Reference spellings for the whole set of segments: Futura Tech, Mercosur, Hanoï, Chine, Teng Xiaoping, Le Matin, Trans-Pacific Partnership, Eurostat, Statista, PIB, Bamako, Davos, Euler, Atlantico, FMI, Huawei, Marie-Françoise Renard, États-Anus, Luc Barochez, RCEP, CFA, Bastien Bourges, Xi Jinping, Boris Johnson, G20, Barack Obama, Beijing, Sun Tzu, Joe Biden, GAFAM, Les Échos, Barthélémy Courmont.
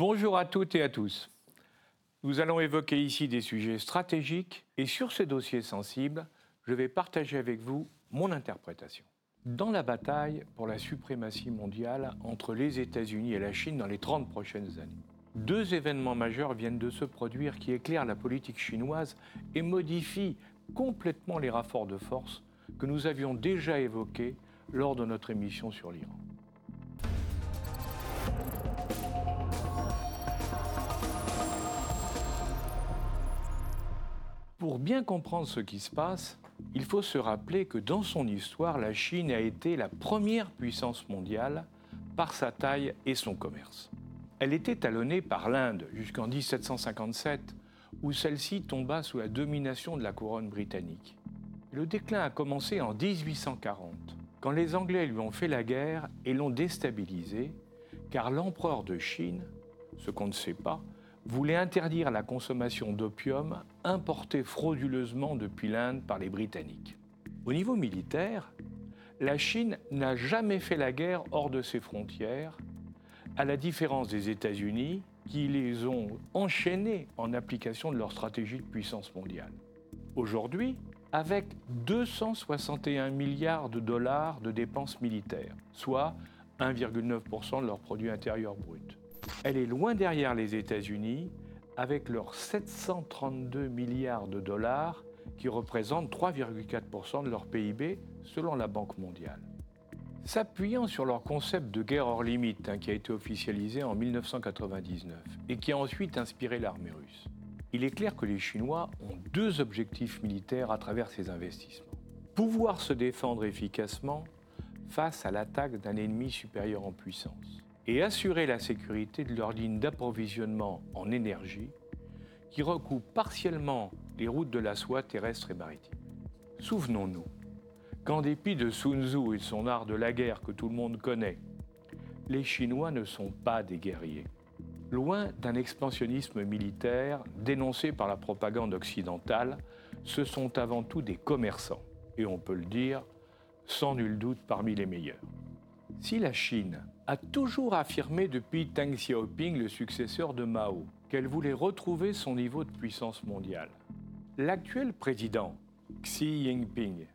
Bonjour à toutes et à tous. Nous allons évoquer ici des sujets stratégiques et sur ces dossiers sensibles, je vais partager avec vous mon interprétation. Dans la bataille pour la suprématie mondiale entre les États-Unis et la Chine dans les 30 prochaines années, deux événements majeurs viennent de se produire qui éclairent la politique chinoise et modifient complètement les rapports de force que nous avions déjà évoqués lors de notre émission sur l'Iran. Pour bien comprendre ce qui se passe, il faut se rappeler que dans son histoire, la Chine a été la première puissance mondiale par sa taille et son commerce. Elle était talonnée par l'Inde jusqu'en 1757, où celle-ci tomba sous la domination de la couronne britannique. Le déclin a commencé en 1840, quand les Anglais lui ont fait la guerre et l'ont déstabilisée, car l'empereur de Chine, ce qu'on ne sait pas, voulait interdire la consommation d'opium importé frauduleusement depuis l'Inde par les Britanniques. Au niveau militaire, la Chine n'a jamais fait la guerre hors de ses frontières, à la différence des États-Unis qui les ont enchaînés en application de leur stratégie de puissance mondiale. Aujourd'hui, avec 261 milliards de dollars de dépenses militaires, soit 1,9% de leur produit intérieur brut. Elle est loin derrière les États-Unis, avec leurs 732 milliards de dollars, qui représentent 3,4% de leur PIB, selon la Banque mondiale. S'appuyant sur leur concept de guerre hors limite, qui a été officialisé en 1999 et qui a ensuite inspiré l'armée russe, il est clair que les Chinois ont deux objectifs militaires à travers ces investissements. Pouvoir se défendre efficacement face à l'attaque d'un ennemi supérieur en puissance et assurer la sécurité de leur ligne d'approvisionnement en énergie qui recoupe partiellement les routes de la soie terrestre et maritime. Souvenons-nous qu'en dépit de Sun Tzu et de son art de la guerre que tout le monde connaît, les Chinois ne sont pas des guerriers. Loin d'un expansionnisme militaire dénoncé par la propagande occidentale, ce sont avant tout des commerçants, et on peut le dire, sans nul doute parmi les meilleurs. Si la Chine a toujours affirmé depuis Teng Xiaoping, le successeur de Mao, qu'elle voulait retrouver son niveau de puissance mondiale, l'actuel président, Xi Jinping,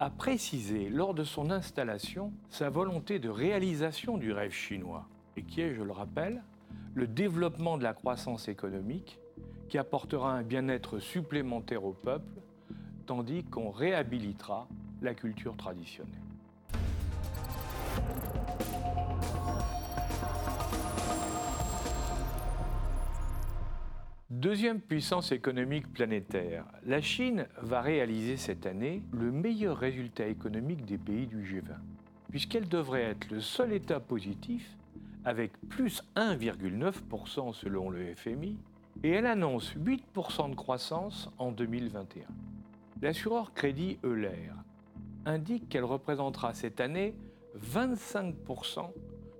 a précisé lors de son installation sa volonté de réalisation du rêve chinois, et qui est, je le rappelle, le développement de la croissance économique qui apportera un bien-être supplémentaire au peuple, tandis qu'on réhabilitera la culture traditionnelle. Deuxième puissance économique planétaire, la Chine va réaliser cette année le meilleur résultat économique des pays du G20, puisqu'elle devrait être le seul État positif avec plus 1,9% selon le FMI, et elle annonce 8% de croissance en 2021. L'assureur crédit Euler indique qu'elle représentera cette année 25%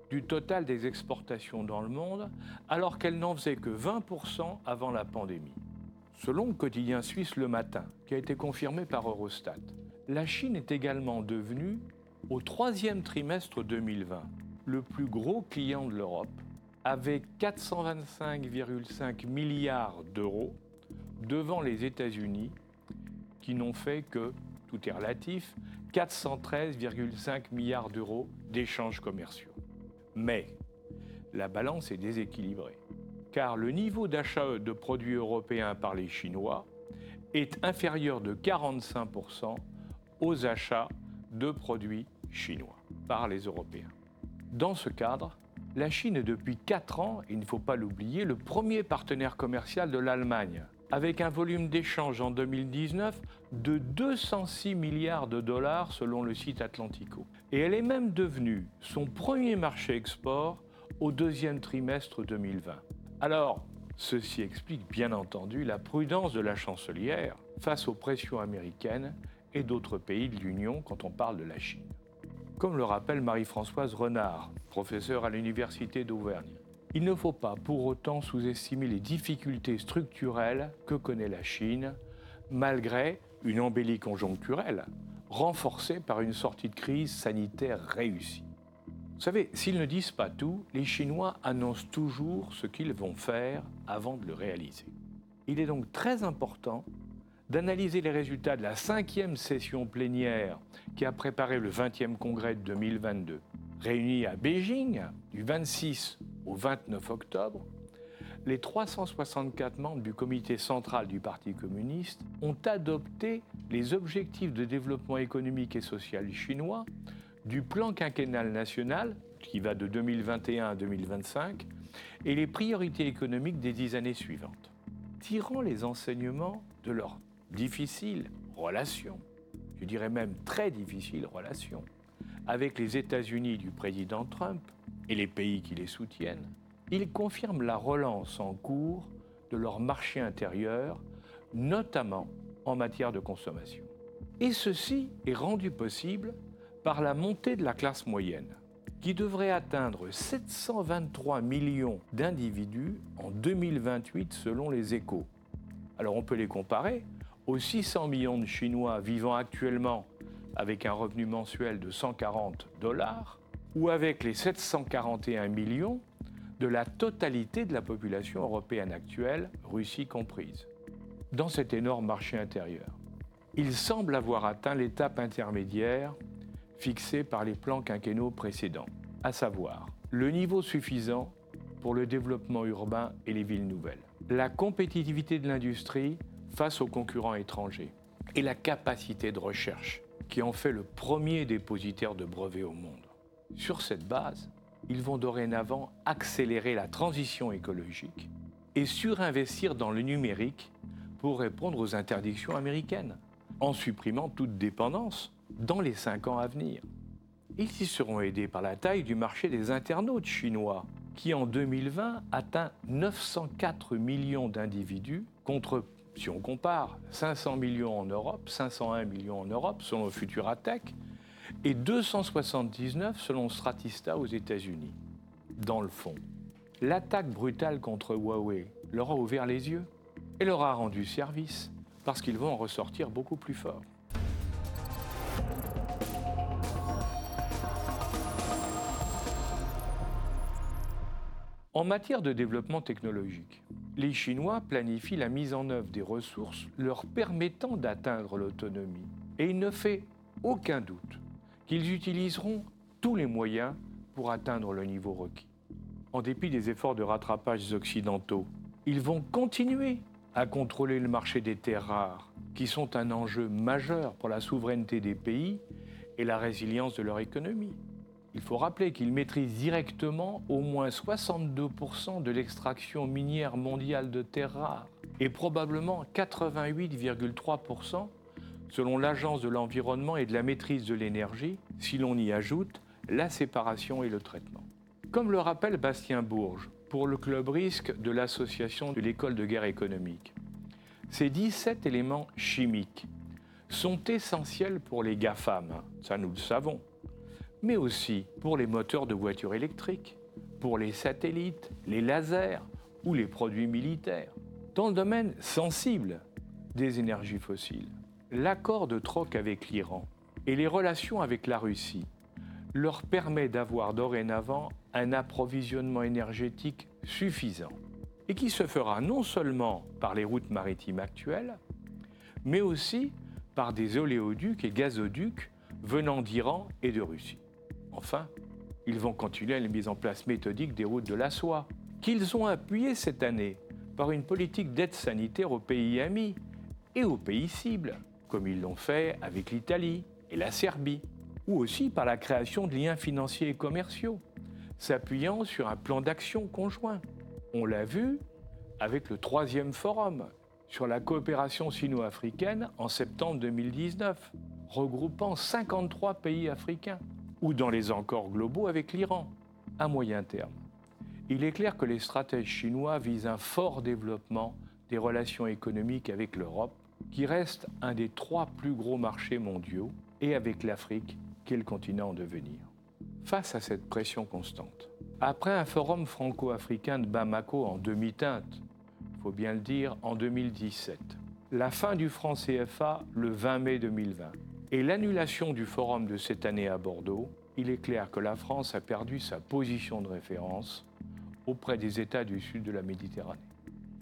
du total des exportations dans le monde, alors qu'elle n'en faisait que 20% avant la pandémie. Selon le quotidien suisse Le Matin, qui a été confirmé par Eurostat, la Chine est également devenue, au troisième trimestre 2020, le plus gros client de l'Europe, avec 425,5 milliards d'euros devant les États-Unis, qui n'ont fait que, tout est relatif, 413,5 milliards d'euros d'échanges commerciaux. Mais la balance est déséquilibrée, car le niveau d'achat de produits européens par les Chinois est inférieur de 45% aux achats de produits chinois par les Européens. Dans ce cadre, la Chine est depuis 4 ans, et il ne faut pas l'oublier, le premier partenaire commercial de l'Allemagne, avec un volume d'échange en 2019 de 206 milliards de dollars selon le site Atlantico. Et elle est même devenue son premier marché export au deuxième trimestre 2020. Alors, ceci explique bien entendu la prudence de la chancelière face aux pressions américaines et d'autres pays de l'Union quand on parle de la Chine. Comme le rappelle Marie-Françoise Renard, professeure à l'Université d'Auvergne, il ne faut pas pour autant sous-estimer les difficultés structurelles que connaît la Chine, malgré une embellie conjoncturelle, renforcée par une sortie de crise sanitaire réussie. Vous savez, s'ils ne disent pas tout, les Chinois annoncent toujours ce qu'ils vont faire avant de le réaliser. Il est donc très important d'analyser les résultats de la 5e session plénière qui a préparé le 20e congrès de 2022, réunie à Beijing du 26 au 29 octobre. Les 364 membres du comité central du Parti communiste ont adopté les objectifs de développement économique et social chinois du plan quinquennal national, qui va de 2021 à 2025, et les priorités économiques des 10 années suivantes. Tirant les enseignements de leurs difficiles relations, je dirais même très difficiles relations, avec les États-Unis du président Trump et les pays qui les soutiennent, ils confirment la relance en cours de leur marché intérieur, notamment en matière de consommation. Et ceci est rendu possible par la montée de la classe moyenne, qui devrait atteindre 723 millions d'individus en 2028 selon Les Échos. Alors on peut les comparer aux 600 millions de Chinois vivant actuellement avec un revenu mensuel de 140 $ ou avec les 741 millions de la totalité de la population européenne actuelle, Russie comprise, dans cet énorme marché intérieur. Ils semblent avoir atteint l'étape intermédiaire fixée par les plans quinquennaux précédents, à savoir le niveau suffisant pour le développement urbain et les villes nouvelles, la compétitivité de l'industrie face aux concurrents étrangers et la capacité de recherche qui en fait le premier dépositaire de brevets au monde. Sur cette base, ils vont dorénavant accélérer la transition écologique et surinvestir dans le numérique pour répondre aux interdictions américaines, en supprimant toute dépendance dans les 5 ans à venir. Ils y seront aidés par la taille du marché des internautes chinois, qui en 2020 atteint 904 millions d'individus, contre, si on compare, 500 millions en Europe, 501 millions en Europe selon Futura Tech, et 279 selon Statista aux États-Unis. Dans le fond, l'attaque brutale contre Huawei leur a ouvert les yeux et leur a rendu service parce qu'ils vont en ressortir beaucoup plus forts. En matière de développement technologique, les Chinois planifient la mise en œuvre des ressources leur permettant d'atteindre l'autonomie. Et il ne fait aucun doute qu'ils utiliseront tous les moyens pour atteindre le niveau requis. En dépit des efforts de rattrapage occidentaux, ils vont continuer à contrôler le marché des terres rares, qui sont un enjeu majeur pour la souveraineté des pays et la résilience de leur économie. Il faut rappeler qu'ils maîtrisent directement au moins 62% de l'extraction minière mondiale de terres rares et probablement 88,3% selon l'Agence de l'environnement et de la maîtrise de l'énergie, si l'on y ajoute la séparation et le traitement. Comme le rappelle Bastien Bourges, pour le club risque de l'Association de l'École de guerre économique, ces 17 éléments chimiques sont essentiels pour les GAFAM, ça nous le savons, mais aussi pour les moteurs de voitures électriques, pour les satellites, les lasers ou les produits militaires. Dans le domaine sensible des énergies fossiles, l'accord de troc avec l'Iran et les relations avec la Russie leur permet d'avoir dorénavant un approvisionnement énergétique suffisant et qui se fera non seulement par les routes maritimes actuelles, mais aussi par des oléoducs et gazoducs venant d'Iran et de Russie. Enfin, ils vont continuer à la mise en place méthodique des routes de la soie, qu'ils ont appuyée cette année par une politique d'aide sanitaire aux pays amis et aux pays cibles, comme ils l'ont fait avec l'Italie et la Serbie, ou aussi par la création de liens financiers et commerciaux, s'appuyant sur un plan d'action conjoint. On l'a vu avec le 3e forum sur la coopération sino-africaine en septembre 2019, regroupant 53 pays africains, ou dans les accords globaux avec l'Iran, à moyen terme. Il est clair que les stratèges chinois visent un fort développement des relations économiques avec l'Europe, qui reste un des 3 plus gros marchés mondiaux, et avec l'Afrique, qui est le continent en devenir. Face à cette pression constante, après un forum franco-africain de Bamako en demi-teinte, il faut bien le dire, en 2017, la fin du franc CFA le 20 mai 2020 et l'annulation du forum de cette année à Bordeaux, il est clair que la France a perdu sa position de référence auprès des États du sud de la Méditerranée.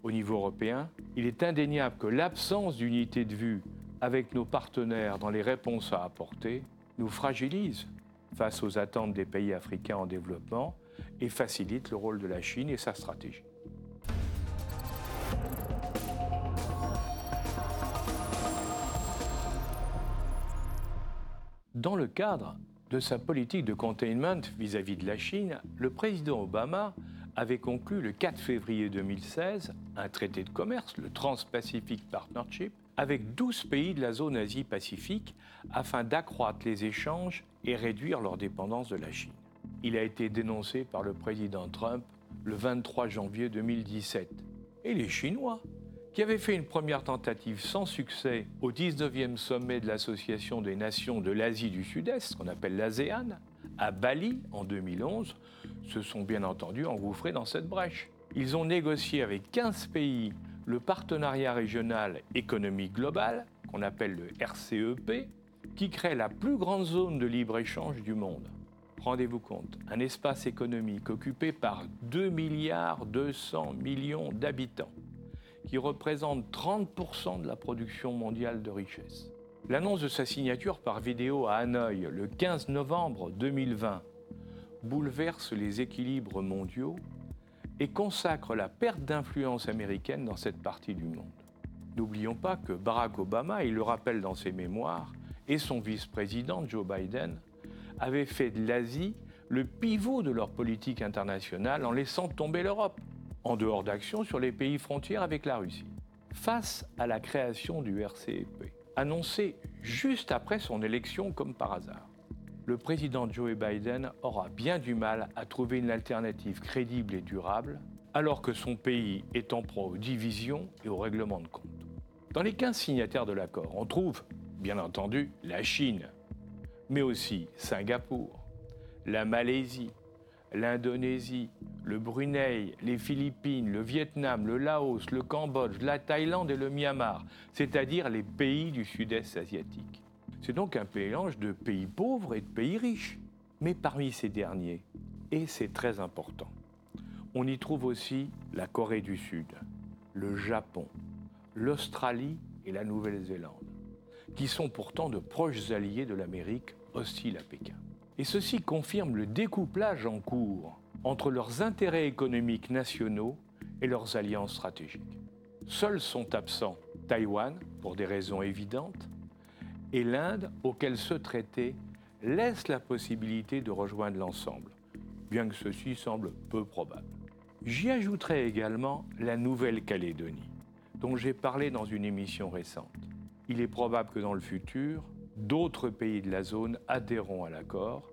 Au niveau européen, il est indéniable que l'absence d'unité de vue avec nos partenaires dans les réponses à apporter nous fragilise face aux attentes des pays africains en développement et facilite le rôle de la Chine et sa stratégie. Dans le cadre de sa politique de containment vis-à-vis de la Chine, le président Obama avait conclu le 4 février 2016 un traité de commerce, le Trans-Pacific Partnership, avec 12 pays de la zone Asie-Pacifique afin d'accroître les échanges et réduire leur dépendance de la Chine. Il a été dénoncé par le président Trump le 23 janvier 2017. Et les Chinois, qui avaient fait une première tentative sans succès au 19e sommet de l'Association des Nations de l'Asie du Sud-Est, qu'on appelle l'ASEAN, à Bali en 2011, se sont bien entendu engouffrés dans cette brèche. Ils ont négocié avec 15 pays le partenariat régional économique global, qu'on appelle le RCEP, qui crée la plus grande zone de libre-échange du monde. Rendez-vous compte, un espace économique occupé par 2,2 milliards d'habitants, qui représente 30% de la production mondiale de richesse. L'annonce de sa signature par vidéo à Hanoï le 15 novembre 2020 bouleverse les équilibres mondiaux et consacre la perte d'influence américaine dans cette partie du monde. N'oublions pas que Barack Obama, il le rappelle dans ses mémoires, et son vice-président Joe Biden avaient fait de l'Asie le pivot de leur politique internationale en laissant tomber l'Europe, en dehors d'action sur les pays frontières avec la Russie. Face à la création du RCEP, annoncée juste après son élection comme par hasard, le président Joe Biden aura bien du mal à trouver une alternative crédible et durable, alors que son pays est en proie aux divisions et aux règlements de compte. Dans les 15 signataires de l'accord, on trouve, bien entendu, la Chine, mais aussi Singapour, la Malaisie, l'Indonésie, le Brunei, les Philippines, le Vietnam, le Laos, le Cambodge, la Thaïlande et le Myanmar, c'est-à-dire les pays du sud-est asiatique. C'est donc un mélange de pays pauvres et de pays riches. Mais parmi ces derniers, et c'est très important, on y trouve aussi la Corée du Sud, le Japon, l'Australie et la Nouvelle-Zélande, qui sont pourtant de proches alliés de l'Amérique hostiles à Pékin. Et ceci confirme le découplage en cours entre leurs intérêts économiques nationaux et leurs alliances stratégiques. Seuls sont absents Taïwan, pour des raisons évidentes, et l'Inde, auquel ce traité laisse la possibilité de rejoindre l'ensemble, bien que ceci semble peu probable. J'y ajouterai également la Nouvelle-Calédonie, dont j'ai parlé dans une émission récente. Il est probable que dans le futur, d'autres pays de la zone adhéreront à l'accord,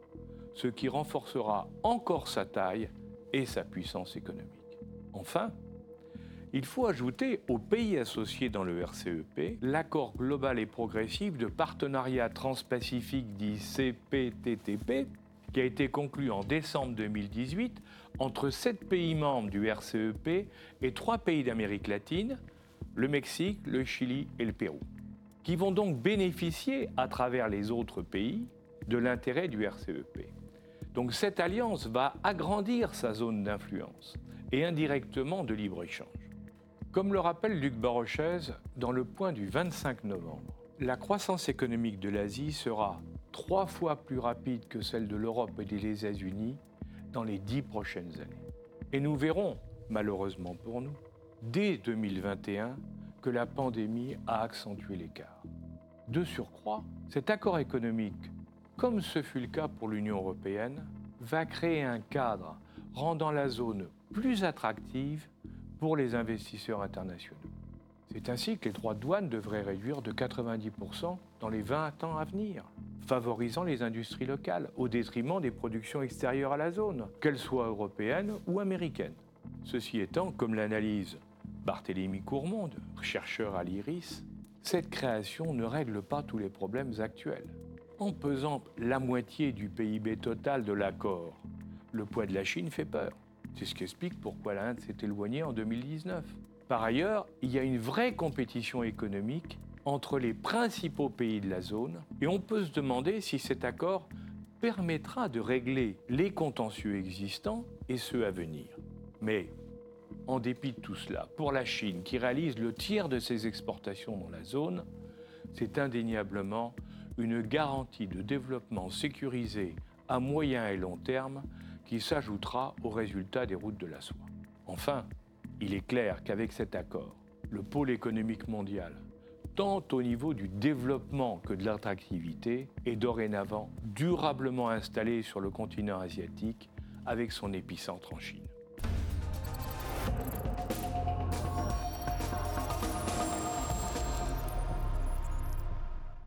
ce qui renforcera encore sa taille et sa puissance économique. Enfin, il faut ajouter aux pays associés dans le RCEP l'accord global et progressif de partenariat transpacifique dit CPTPP, qui a été conclu en décembre 2018 entre 7 pays membres du RCEP et 3 pays d'Amérique latine, le Mexique, le Chili et le Pérou, qui vont donc bénéficier, à travers les autres pays, de l'intérêt du RCEP. Donc cette alliance va agrandir sa zone d'influence et indirectement de libre-échange. Comme le rappelle Luc Barochez dans le point du 25 novembre, la croissance économique de l'Asie sera 3 fois plus rapide que celle de l'Europe et des États-Unis dans les 10 prochaines années. Et nous verrons, malheureusement pour nous, dès 2021, que la pandémie a accentué l'écart. De surcroît, cet accord économique, comme ce fut le cas pour l'Union européenne, va créer un cadre rendant la zone plus attractive pour les investisseurs internationaux. C'est ainsi que les droits de douane devraient réduire de 90% dans les 20 ans à venir, favorisant les industries locales au détriment des productions extérieures à la zone, qu'elles soient européennes ou américaines. Ceci étant, comme l'analyse Barthélémy Courmont, chercheur à l'IRIS, cette création ne règle pas tous les problèmes actuels. En pesant la moitié du PIB total de l'accord, le poids de la Chine fait peur. C'est ce qui explique pourquoi l'Inde s'est éloignée en 2019. Par ailleurs, il y a une vraie compétition économique entre les principaux pays de la zone et on peut se demander si cet accord permettra de régler les contentieux existants et ceux à venir. Mais, en dépit de tout cela, pour la Chine, qui réalise le tiers de ses exportations dans la zone, c'est indéniablement une garantie de développement sécurisé à moyen et long terme qui s'ajoutera aux résultats des routes de la soie. Enfin, il est clair qu'avec cet accord, le pôle économique mondial, tant au niveau du développement que de l'attractivité, est dorénavant durablement installé sur le continent asiatique avec son épicentre en Chine.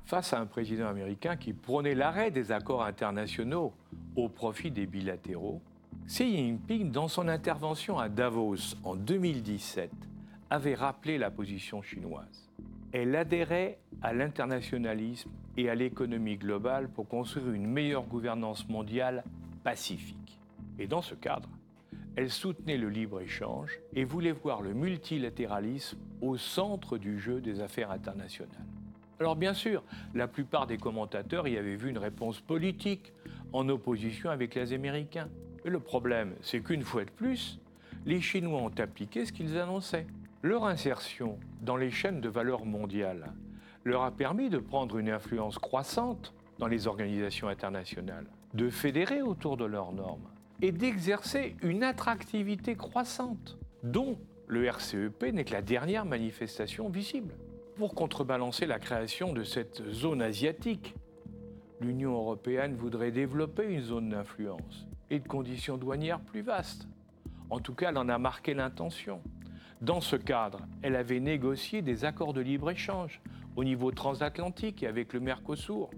Face à un président américain qui prônait l'arrêt des accords internationaux au profit des bilatéraux, Xi Jinping, dans son intervention à Davos en 2017, avait rappelé la position chinoise. Elle adhérait à l'internationalisme et à l'économie globale pour construire une meilleure gouvernance mondiale pacifique. Et dans ce cadre, elle soutenait le libre-échange et voulait voir le multilatéralisme au centre du jeu des affaires internationales. Alors bien sûr, la plupart des commentateurs y avaient vu une réponse politique en opposition avec les Américains. Et le problème, c'est qu'une fois de plus, les Chinois ont appliqué ce qu'ils annonçaient. Leur insertion dans les chaînes de valeur mondiales leur a permis de prendre une influence croissante dans les organisations internationales, de fédérer autour de leurs normes et d'exercer une attractivité croissante, dont le RCEP n'est que la dernière manifestation visible. Pour contrebalancer la création de cette zone asiatique, l'Union européenne voudrait développer une zone d'influence et de conditions douanières plus vastes. En tout cas, elle en a marqué l'intention. Dans ce cadre, elle avait négocié des accords de libre-échange au niveau transatlantique et avec le Mercosur.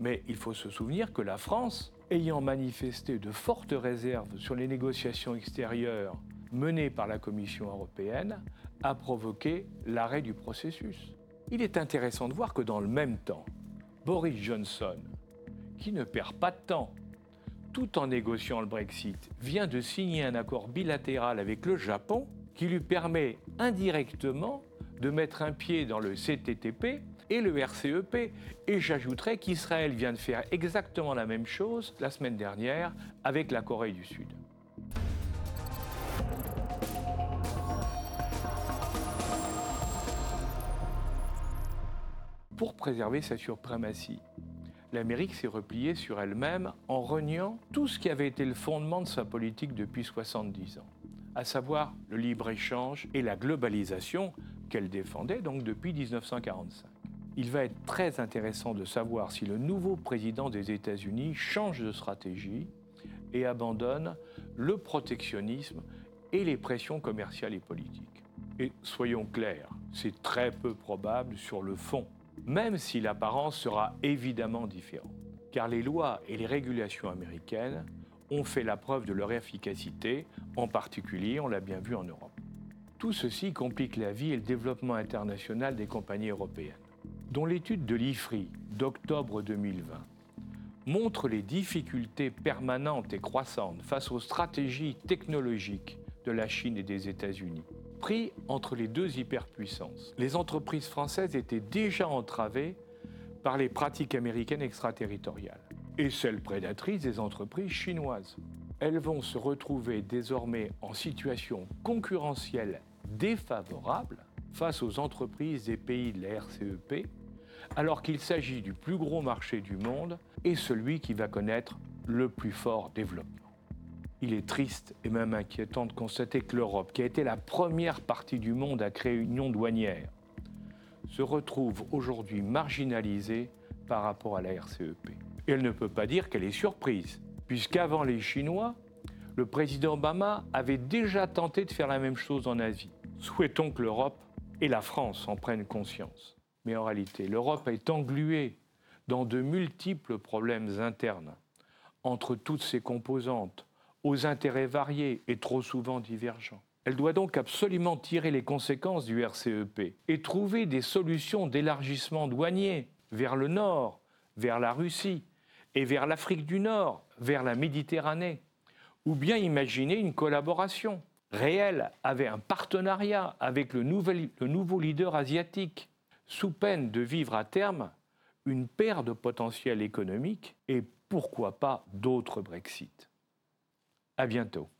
Mais il faut se souvenir que la France, ayant manifesté de fortes réserves sur les négociations extérieures menée par la Commission européenne, a provoqué l'arrêt du processus. Il est intéressant de voir que dans le même temps, Boris Johnson, qui ne perd pas de temps, tout en négociant le Brexit, vient de signer un accord bilatéral avec le Japon qui lui permet indirectement de mettre un pied dans le CPTPP et le RCEP. Et j'ajouterai qu'Israël vient de faire exactement la même chose la semaine dernière avec la Corée du Sud. Pour préserver sa suprématie, l'Amérique s'est repliée sur elle-même en reniant tout ce qui avait été le fondement de sa politique depuis 70 ans, à savoir le libre-échange et la globalisation qu'elle défendait donc depuis 1945. Il va être très intéressant de savoir si le nouveau président des États-Unis change de stratégie et abandonne le protectionnisme et les pressions commerciales et politiques. Et soyons clairs, c'est très peu probable sur le fond, même si l'apparence sera évidemment différente. Car les lois et les régulations américaines ont fait la preuve de leur efficacité, en particulier, on l'a bien vu en Europe. Tout ceci complique la vie et le développement international des compagnies européennes, dont l'étude de l'IFRI d'octobre 2020 montre les difficultés permanentes et croissantes face aux stratégies technologiques de la Chine et des États-Unis. Pris entre les deux hyperpuissances, les entreprises françaises étaient déjà entravées par les pratiques américaines extraterritoriales et celles prédatrices des entreprises chinoises. Elles vont se retrouver désormais en situation concurrentielle défavorable face aux entreprises des pays de la RCEP, alors qu'il s'agit du plus gros marché du monde et celui qui va connaître le plus fort développement. Il est triste et même inquiétant de constater que l'Europe, qui a été la première partie du monde à créer une union douanière, se retrouve aujourd'hui marginalisée par rapport à la RCEP. Et elle ne peut pas dire qu'elle est surprise, puisqu'avant les Chinois, le président Obama avait déjà tenté de faire la même chose en Asie. Souhaitons que l'Europe et la France en prennent conscience. Mais en réalité, l'Europe est engluée dans de multiples problèmes internes, entre toutes ses composantes, aux intérêts variés et trop souvent divergents. Elle doit donc absolument tirer les conséquences du RCEP et trouver des solutions d'élargissement douanier vers le nord, vers la Russie, et vers l'Afrique du Nord, vers la Méditerranée. Ou bien imaginer une collaboration réelle, avec un partenariat avec le nouveau leader asiatique, sous peine de vivre à terme une paire de potentiels économiques et pourquoi pas d'autres Brexit. À bientôt.